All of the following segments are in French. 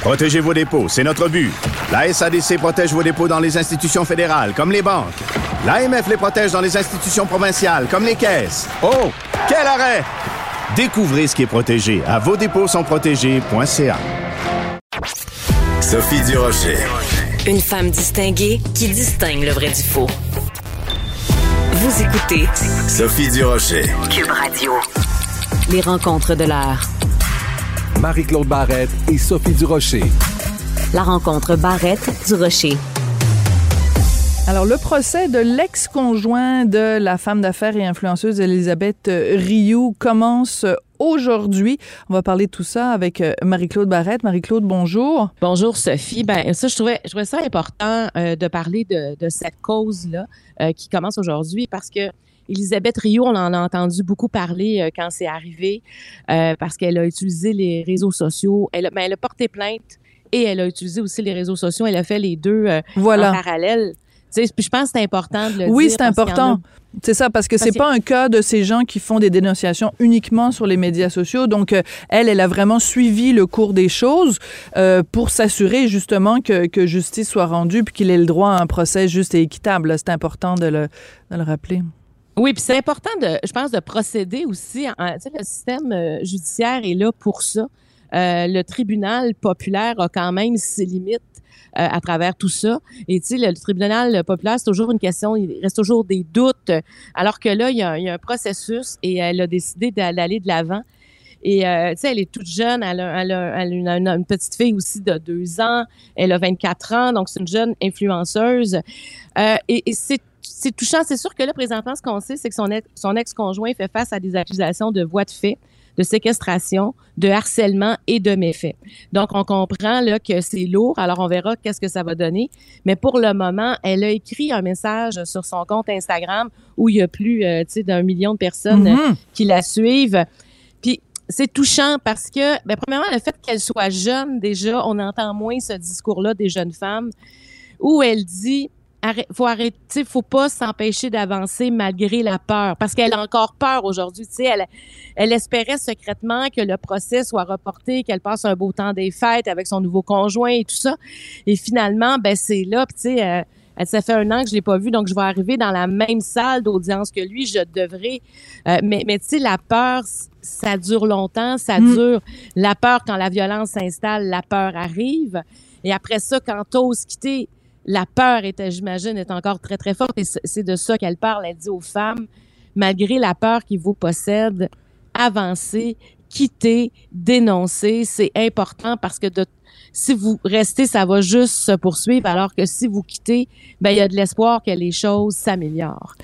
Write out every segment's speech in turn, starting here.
Protégez vos dépôts, c'est notre but. La SADC protège vos dépôts dans les institutions fédérales, comme les banques. L'AMF les protège dans les institutions provinciales, comme les caisses. Oh, quel arrêt! Découvrez ce qui est protégé à vosdépôtssontprotégés.ca. Sophie Durocher. Une femme distinguée qui distingue le vrai du faux. Vous écoutez Sophie Durocher, Cube Radio. Les rencontres de l'heure. Marie-Claude Barrette et Sophie Durocher. La rencontre Barrette-Durocher. Alors, le procès de l'ex-conjoint de la femme d'affaires et influenceuse Elisabeth Rioux commence aujourd'hui. On va parler de tout ça avec Marie-Claude Barrette. Marie-Claude, bonjour. Bonjour, Sophie. Ben ça, je trouvais ça important de parler de cette cause-là qui commence aujourd'hui parce que Elisabeth Rioux, on en a entendu beaucoup parler quand c'est arrivé parce qu'elle a utilisé les réseaux sociaux. Elle a porté plainte et elle a utilisé aussi les réseaux sociaux. Elle a fait les deux en parallèle. Puis je pense que c'est important de le dire. Oui, c'est important. C'est ça, parce que c'est pas un cas de ces gens qui font des dénonciations uniquement sur les médias sociaux. Donc, elle a vraiment suivi le cours des choses pour s'assurer justement que justice soit rendue puis qu'il ait le droit à un procès juste et équitable. C'est important de le rappeler. Oui, puis c'est important, je pense, de procéder aussi. Le système judiciaire est là pour ça. Le tribunal populaire a quand même ses limites à travers tout ça. Et tu sais, le tribunal populaire, c'est toujours une question, il reste toujours des doutes. Alors que là, il y a un processus et elle a décidé d'aller de l'avant. Et tu sais, elle est toute jeune, elle a une petite fille aussi de 2 ans, elle a 24 ans, donc c'est une jeune influenceuse. Et c'est touchant. C'est sûr que là, présentement, ce qu'on sait, c'est que son ex-conjoint fait face à des accusations de voies de fait, de séquestration, de harcèlement et de méfaits. Donc, on comprend là que c'est lourd. Alors, on verra qu'est-ce que ça va donner. Mais pour le moment, elle a écrit un message sur son compte Instagram où il y a plus d'1 million de personnes qui la suivent. Puis, c'est touchant parce que, bien, premièrement, le fait qu'elle soit jeune, déjà, on entend moins ce discours-là des jeunes femmes où elle dit... faut pas s'empêcher d'avancer malgré la peur, parce qu'elle a encore peur aujourd'hui. Tu sais, elle espérait secrètement que le procès soit reporté, qu'elle passe un beau temps des fêtes avec son nouveau conjoint et tout ça. Et finalement, ben c'est là, tu sais, ça fait 1 an que je l'ai pas vu, donc je vais arriver dans la même salle d'audience que lui, je devrais. Mais tu sais, la peur, ça dure longtemps, ça dure. La peur, quand la violence s'installe, la peur arrive. Et après ça, quand t'oses quitter, la peur, j'imagine, est encore très, très forte. Et c'est de ça qu'elle parle. Elle dit aux femmes, malgré la peur qui vous possède, avancez, quittez, dénoncez. C'est important parce que si vous restez, ça va juste se poursuivre. Alors que si vous quittez, ben, il y a de l'espoir que les choses s'améliorent.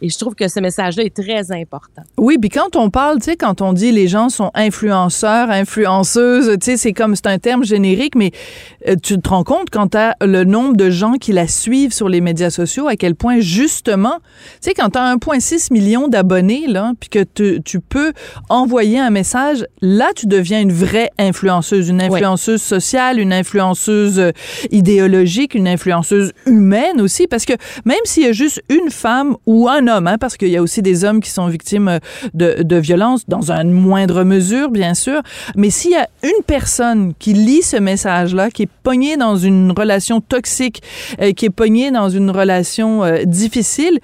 Et je trouve que ce message-là est très important. Oui, puis quand on parle, tu sais, quand on dit les gens sont influenceurs, influenceuses, tu sais, c'est un terme générique, mais tu te rends compte quand t'as le nombre de gens qui la suivent sur les médias sociaux, à quel point, justement, tu sais, quand t'as 1,6 million d'abonnés, là, puis que tu peux envoyer un message, là, tu deviens une vraie influenceuse, sociale, une influenceuse idéologique, une influenceuse humaine aussi, parce que même s'il y a juste une femme ou un homme, parce qu'il y a aussi des hommes qui sont victimes de violences, dans une moindre mesure, bien sûr, mais s'il y a une personne qui lit ce message-là, qui est pognée dans une relation toxique, qui est pognée dans une relation difficile,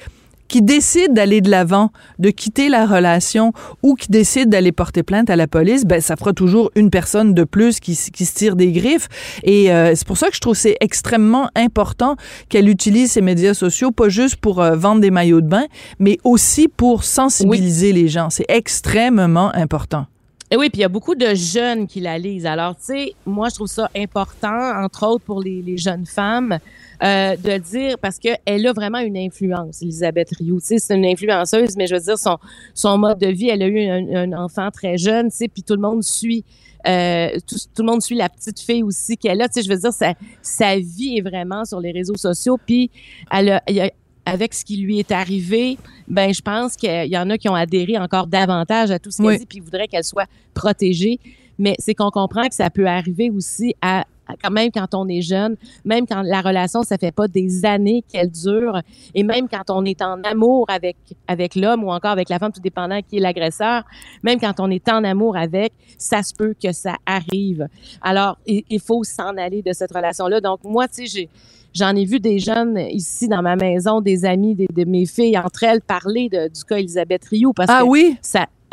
qui décide d'aller de l'avant, de quitter la relation ou qui décide d'aller porter plainte à la police, ben ça fera toujours une personne de plus qui se tire des griffes. Et c'est pour ça que je trouve que c'est extrêmement important qu'elle utilise ses médias sociaux, pas juste pour vendre des maillots de bain, mais aussi pour sensibiliser les gens. C'est extrêmement important. Et oui, puis il y a beaucoup de jeunes qui la lisent. Alors, tu sais, moi, je trouve ça important, entre autres pour les jeunes femmes, de dire, parce qu'elle a vraiment une influence, Elisabeth Rioux. Tu sais, c'est une influenceuse, mais je veux dire, son mode de vie, elle a eu un enfant très jeune, tu sais, puis tout le monde suit. Tout le monde suit la petite fille aussi qu'elle a. Tu sais, je veux dire, sa vie est vraiment sur les réseaux sociaux. Puis, avec ce qui lui est arrivé, ben je pense qu'il y en a qui ont adhéré encore davantage à tout ce qu'elle dit, puis voudraient qu'elle soit protégée. Mais c'est qu'on comprend que ça peut arriver aussi à même quand on est jeune, même quand la relation, ça fait pas des années qu'elle dure, et même quand on est en amour avec l'homme ou encore avec la femme, tout dépendant qui est l'agresseur, même quand on est en amour avec, ça se peut que ça arrive. Alors, il faut s'en aller de cette relation-là. Donc, moi, tu sais, j'en ai vu des jeunes ici dans ma maison, des amis de mes filles, entre elles, parler du cas Elisabeth Rioux.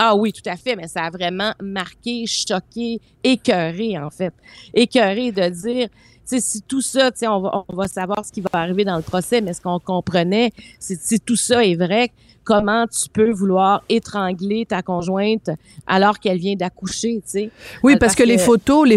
Ah oui, tout à fait, mais ça a vraiment marqué, choqué, écœuré, en fait. Écœuré de dire, tu sais, si tout ça, tu sais, on va savoir ce qui va arriver dans le procès, mais ce qu'on comprenait, c'est si tout ça est vrai, comment tu peux vouloir étrangler ta conjointe alors qu'elle vient d'accoucher, tu sais. Oui, parce que les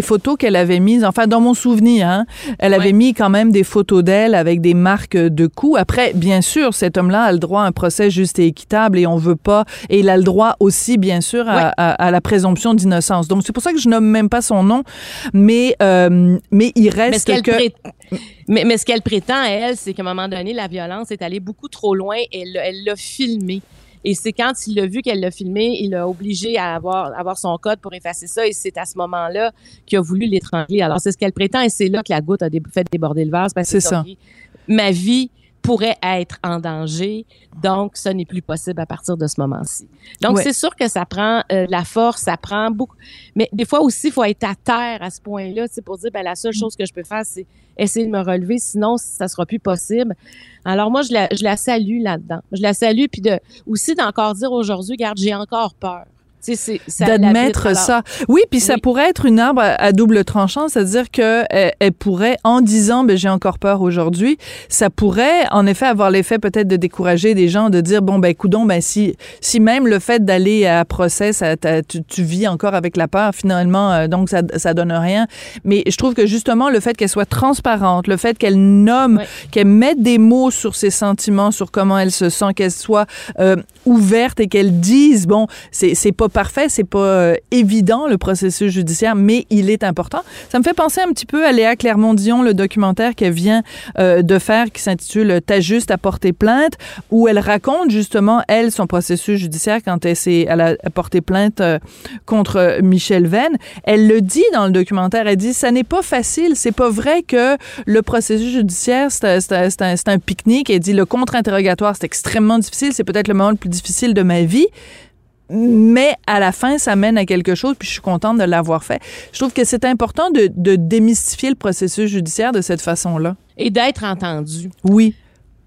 photos qu'elle avait mises, enfin, dans mon souvenir, hein, elle avait mis quand même des photos d'elle avec des marques de coups. Après, bien sûr, cet homme-là a le droit à un procès juste et équitable et on veut pas, et il a le droit aussi, bien sûr, à la présomption d'innocence. Donc, c'est pour ça que je nomme même pas son nom, mais il reste Mais ce qu'elle prétend, elle, c'est qu'à un moment donné, la violence est allée beaucoup trop loin et elle l'a filmé. Et c'est quand il l'a vu qu'elle l'a filmé, il l'a obligé à avoir son code pour effacer ça. Et c'est à ce moment-là qu'il a voulu l'étrangler. Alors, c'est ce qu'elle prétend et c'est là que la goutte a fait déborder le vase. Parce que c'est ça. Ma vie pourrait être en danger, donc ce n'est plus possible à partir de ce moment-ci. Donc, c'est sûr que ça prend la force, ça prend beaucoup. Mais des fois aussi, il faut être à terre à ce point-là, pour dire, la seule chose que je peux faire, c'est essayer de me relever, sinon, ça sera plus possible. Alors, moi, je la salue là-dedans. Je la salue, puis aussi d'encore dire aujourd'hui, regarde, j'ai encore peur. D'admettre ça. Oui, puis ça pourrait être une arme à double tranchant, c'est-à-dire qu'elle pourrait, en disant « j'ai encore peur aujourd'hui », ça pourrait en effet avoir l'effet peut-être de décourager des gens, de dire « coudonc, si même le fait d'aller à procès, tu vis encore avec la peur, finalement, donc ça donne rien ». Mais je trouve que justement, le fait qu'elle soit transparente, le fait qu'elle nomme, qu'elle mette des mots sur ses sentiments, sur comment elle se sent, qu'elle soit ouverte et qu'elle dise « c'est pas parfait, c'est pas évident le processus judiciaire, mais il est important. » Ça me fait penser un petit peu à Léa Clermont-Dion, le documentaire qu'elle vient de faire qui s'intitule « T'as juste à porter plainte » où elle raconte justement, elle, son processus judiciaire quand elle a porté plainte contre Michel Venn. Elle le dit dans le documentaire, elle dit « ça n'est pas facile, c'est pas vrai que le processus judiciaire, c'est un pique-nique ». Elle dit « le contre-interrogatoire, c'est extrêmement difficile, c'est peut-être le moment le plus difficile de ma vie ». Mais à la fin, ça mène à quelque chose, puis je suis contente de l'avoir fait. Je trouve que c'est important de démystifier le processus judiciaire de cette façon-là. Et d'être entendu. Oui.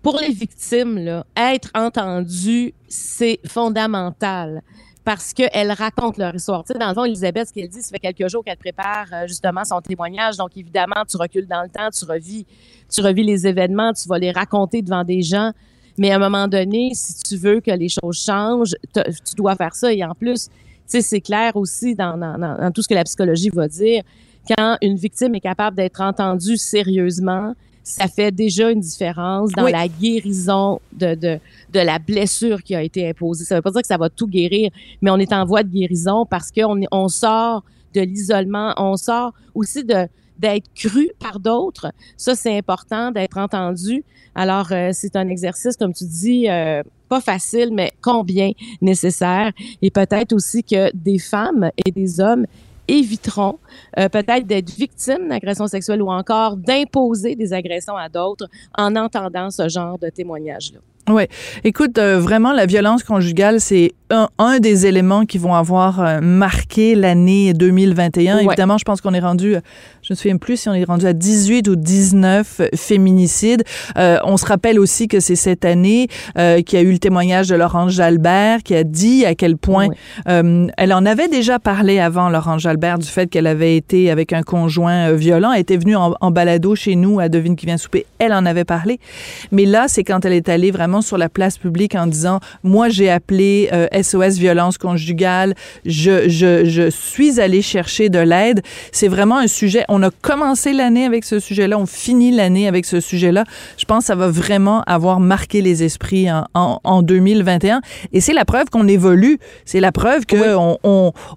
Pour les victimes, là, être entendu, c'est fondamental. Parce qu'elles racontent leur histoire. Tu sais, dans le fond, Elisabeth, ce qu'elle dit, ça fait quelques jours qu'elle prépare justement son témoignage. Donc, évidemment, tu recules dans le temps, tu revis les événements, tu vas les raconter devant des gens. Mais à un moment donné, si tu veux que les choses changent, tu dois faire ça. Et en plus, tu sais, c'est clair aussi dans tout ce que la psychologie va dire, quand une victime est capable d'être entendue sérieusement, ça fait déjà une différence dans la guérison de la blessure qui a été imposée. Ça veut pas dire que ça va tout guérir, mais on est en voie de guérison parce qu'on sort de l'isolement, on sort aussi d'être cru par d'autres. Ça, c'est important, d'être entendu. Alors, c'est un exercice, comme tu dis, pas facile, mais combien nécessaire. Et peut-être aussi que des femmes et des hommes éviteront peut-être d'être victimes d'agressions sexuelles ou encore d'imposer des agressions à d'autres en entendant ce genre de témoignages-là. Oui. Écoute, vraiment, la violence conjugale, c'est un des éléments qui vont avoir marqué l'année 2021. Ouais. Évidemment, je pense qu'on est rendu, je ne me souviens plus si on est rendu à 18 ou 19 féminicides. On se rappelle aussi que c'est cette année qu'il y a eu le témoignage de Laurence Jalbert qui a dit à quel point elle en avait déjà parlé avant, Laurence Jalbert, du fait qu'elle avait été avec un conjoint violent. Elle était venue en balado chez nous à Devine qui vient souper. Elle en avait parlé. Mais là, c'est quand elle est allée vraiment annonce sur la place publique en disant « Moi, j'ai appelé SOS Violence conjugale, je suis allée chercher de l'aide », c'est vraiment un sujet. On a commencé l'année avec ce sujet-là, on finit l'année avec ce sujet-là. Je pense que ça va vraiment avoir marqué les esprits en 2021. Et c'est la preuve qu'on évolue. C'est la preuve qu'on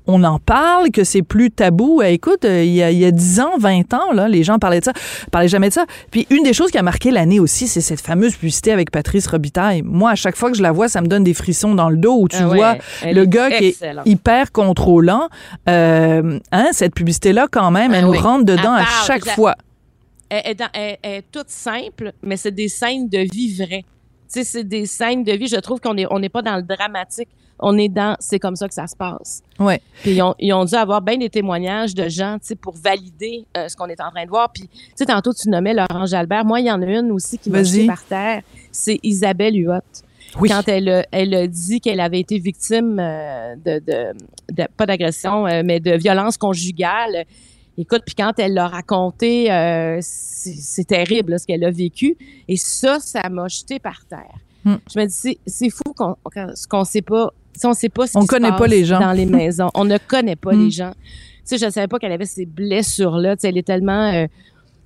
en parle, que c'est plus tabou. Écoute, il y a 10 ans, 20 ans, là, les gens parlaient de ça, parlaient jamais de ça. Puis une des choses qui a marqué l'année aussi, c'est cette fameuse publicité avec Patrice Robitaille. Moi, à chaque fois que je la vois, ça me donne des frissons dans le dos où tu vois le gars qui est hyper contrôlant. Cette publicité-là, quand même, elle nous rentre dedans à chaque fois. Elle est toute simple, mais c'est des scènes de vie vraies. Tu sais, c'est des scènes de vie. Je trouve qu'on n'est pas dans le dramatique. On est dans « c'est comme ça que ça se passe ». Ouais. Puis ils ont dû avoir bien des témoignages de gens, tu sais, pour valider ce qu'on est en train de voir. Puis, tu sais, tantôt, tu nommais Laurence Jalbert. Moi, il y en a une aussi qui m'a jeté par terre. C'est Isabelle Huot. Oui. Quand elle a dit qu'elle avait été victime pas d'agression, mais de violence conjugale. Écoute, puis quand elle l'a raconté, c'est terrible là, ce qu'elle a vécu. Et ça m'a jeté par terre. Je me dis, c'est fou qu'on sait pas. Si on sait pas ce qui se passe dans les maisons. On ne connaît pas les gens. Tu sais, je ne savais pas qu'elle avait ces blessures-là. Tu sais, elle est tellement,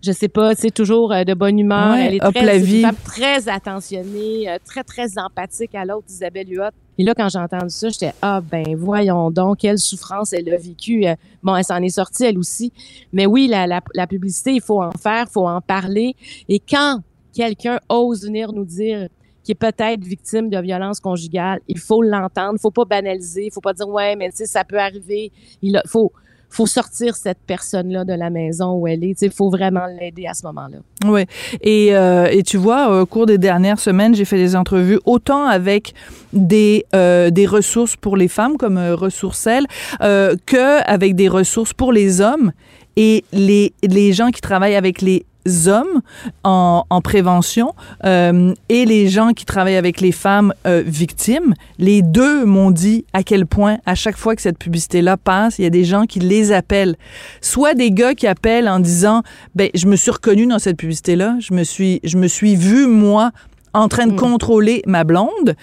je sais pas, tu sais, toujours de bonne humeur. Ouais, elle est très attentionnée, très, très empathique à l'autre, Isabelle Huot. Et là, quand j'ai entendu ça, j'étais « Ah, ben voyons donc, quelle souffrance elle a vécue. » Bon, elle s'en est sortie, elle aussi. Mais oui, la publicité, il faut en faire, il faut en parler. Et quand quelqu'un ose venir nous dire qui est peut-être victime de violence conjugale, il faut l'entendre, il ne faut pas banaliser, il ne faut pas dire « Ouais, mais tu sais, ça peut arriver. » Il faut sortir cette personne-là de la maison où elle est. Il faut vraiment l'aider à ce moment-là. Oui. Et tu vois, au cours des dernières semaines, j'ai fait des entrevues autant avec des ressources pour les femmes comme Ressourcelles qu'avec des ressources pour les hommes. Et les gens qui travaillent avec les hommes en prévention et les gens qui travaillent avec les femmes victimes, les deux m'ont dit à quel point à chaque fois que cette publicité-là passe, il y a des gens qui les appellent. Soit des gars qui appellent en disant « ben je me suis reconnue dans cette publicité-là, je me suis vue moi en train de contrôler ma blonde ».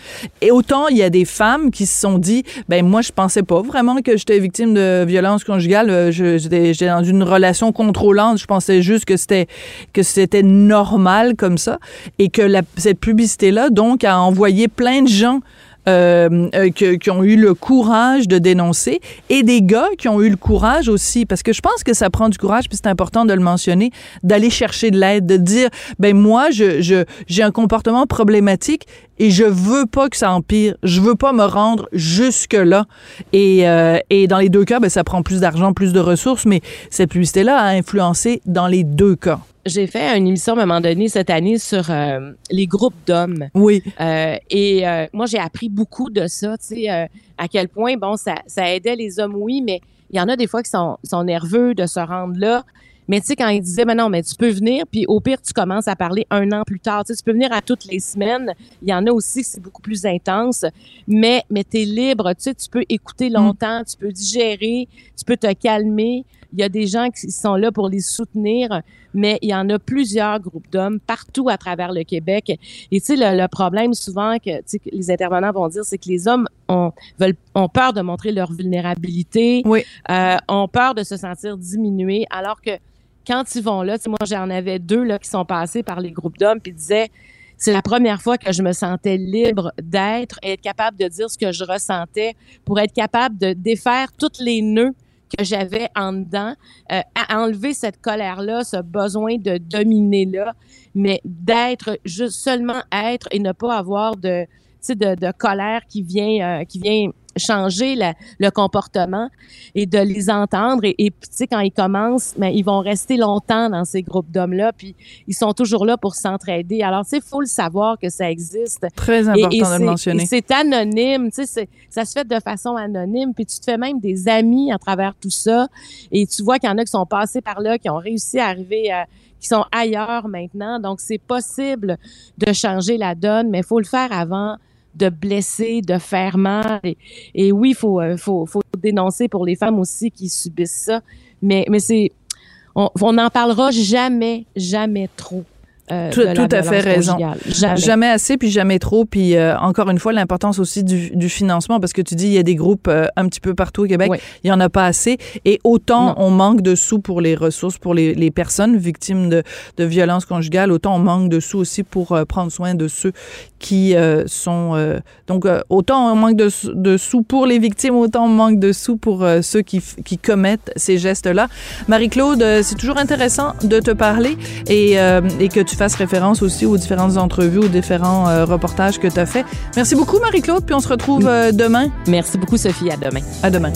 Et autant il y a des femmes qui se sont dit « ben moi, je pensais pas vraiment que j'étais victime de violence conjugale. J'étais dans une relation contrôlante. Je pensais juste que c'était normal comme ça. » Et que cette publicité-là, donc, a envoyé plein de gens qui ont eu le courage de dénoncer, et des gars qui ont eu le courage aussi, parce que je pense que ça prend du courage, puis c'est important de le mentionner, d'aller chercher de l'aide, de dire ben moi j'ai un comportement problématique et je veux pas que ça empire, je veux pas me rendre jusque là. Et dans les deux cas, ben ça prend plus d'argent, plus de ressources, mais cette publicité là a influencé dans les deux cas. J'ai fait une émission à un moment donné cette année sur les groupes d'hommes. Oui. Et moi, j'ai appris beaucoup de ça, tu sais, à quel point, bon, ça aidait les hommes, oui, mais il y en a des fois qui sont nerveux de se rendre là. Mais tu sais, quand ils disaient, mais non, mais tu peux venir, puis au pire, tu commences à parler un an plus tard. Tu sais, tu peux venir à toutes les semaines. Il y en a aussi, c'est beaucoup plus intense. Mais t'es libre, tu sais, tu peux écouter longtemps, tu peux digérer, tu peux te calmer. Il y a des gens qui sont là pour les soutenir, mais il y en a plusieurs groupes d'hommes partout à travers le Québec. Et tu sais, le problème souvent que tu sais, les intervenants vont dire, c'est que les hommes ont peur de montrer leur vulnérabilité, oui. Ont peur de se sentir diminués, alors que quand ils vont là, tu sais, moi j'en avais deux là qui sont passés par les groupes d'hommes puis disaient, c'est la première fois que je me sentais libre d'être, et être capable de dire ce que je ressentais, pour être capable de défaire tous les nœuds que j'avais en dedans, à enlever cette colère-là, ce besoin de dominer-là, mais d'être, juste seulement être, et ne pas avoir de, tu sais, de colère qui vient changer le comportement, et de les entendre. Et tu sais, quand ils commencent, ben, ils vont rester longtemps dans ces groupes d'hommes-là, puis ils sont toujours là pour s'entraider. Alors, tu sais, il faut le savoir que ça existe. Très important de le mentionner. Et c'est anonyme, tu sais, ça se fait de façon anonyme, puis tu te fais même des amis à travers tout ça, et tu vois qu'il y en a qui sont passés par là, qui ont réussi à arriver à... qui sont ailleurs maintenant. Donc, c'est possible de changer la donne, mais il faut le faire avant de blesser, de faire mal. Et oui, faut dénoncer pour les femmes aussi qui subissent ça. Mais on n'en parlera jamais trop. Tout à fait raison. Jamais assez, puis jamais trop. Puis encore une fois, l'importance aussi du financement, parce que tu dis, il y a des groupes un petit peu partout au Québec, oui. Il n'y en a pas assez. Et autant on manque de sous pour les ressources, pour les personnes victimes de violences conjugales, autant on manque de sous aussi pour prendre soin de ceux qui sont... Donc, autant on manque de sous pour les victimes, autant on manque de sous pour ceux qui commettent ces gestes-là. Marie-Claude, c'est toujours intéressant de te parler et que tu fasses référence aussi aux différentes entrevues, aux différents reportages que tu as faits. Merci beaucoup, Marie-Claude, puis on se retrouve demain. Merci beaucoup, Sophie. À demain. À demain.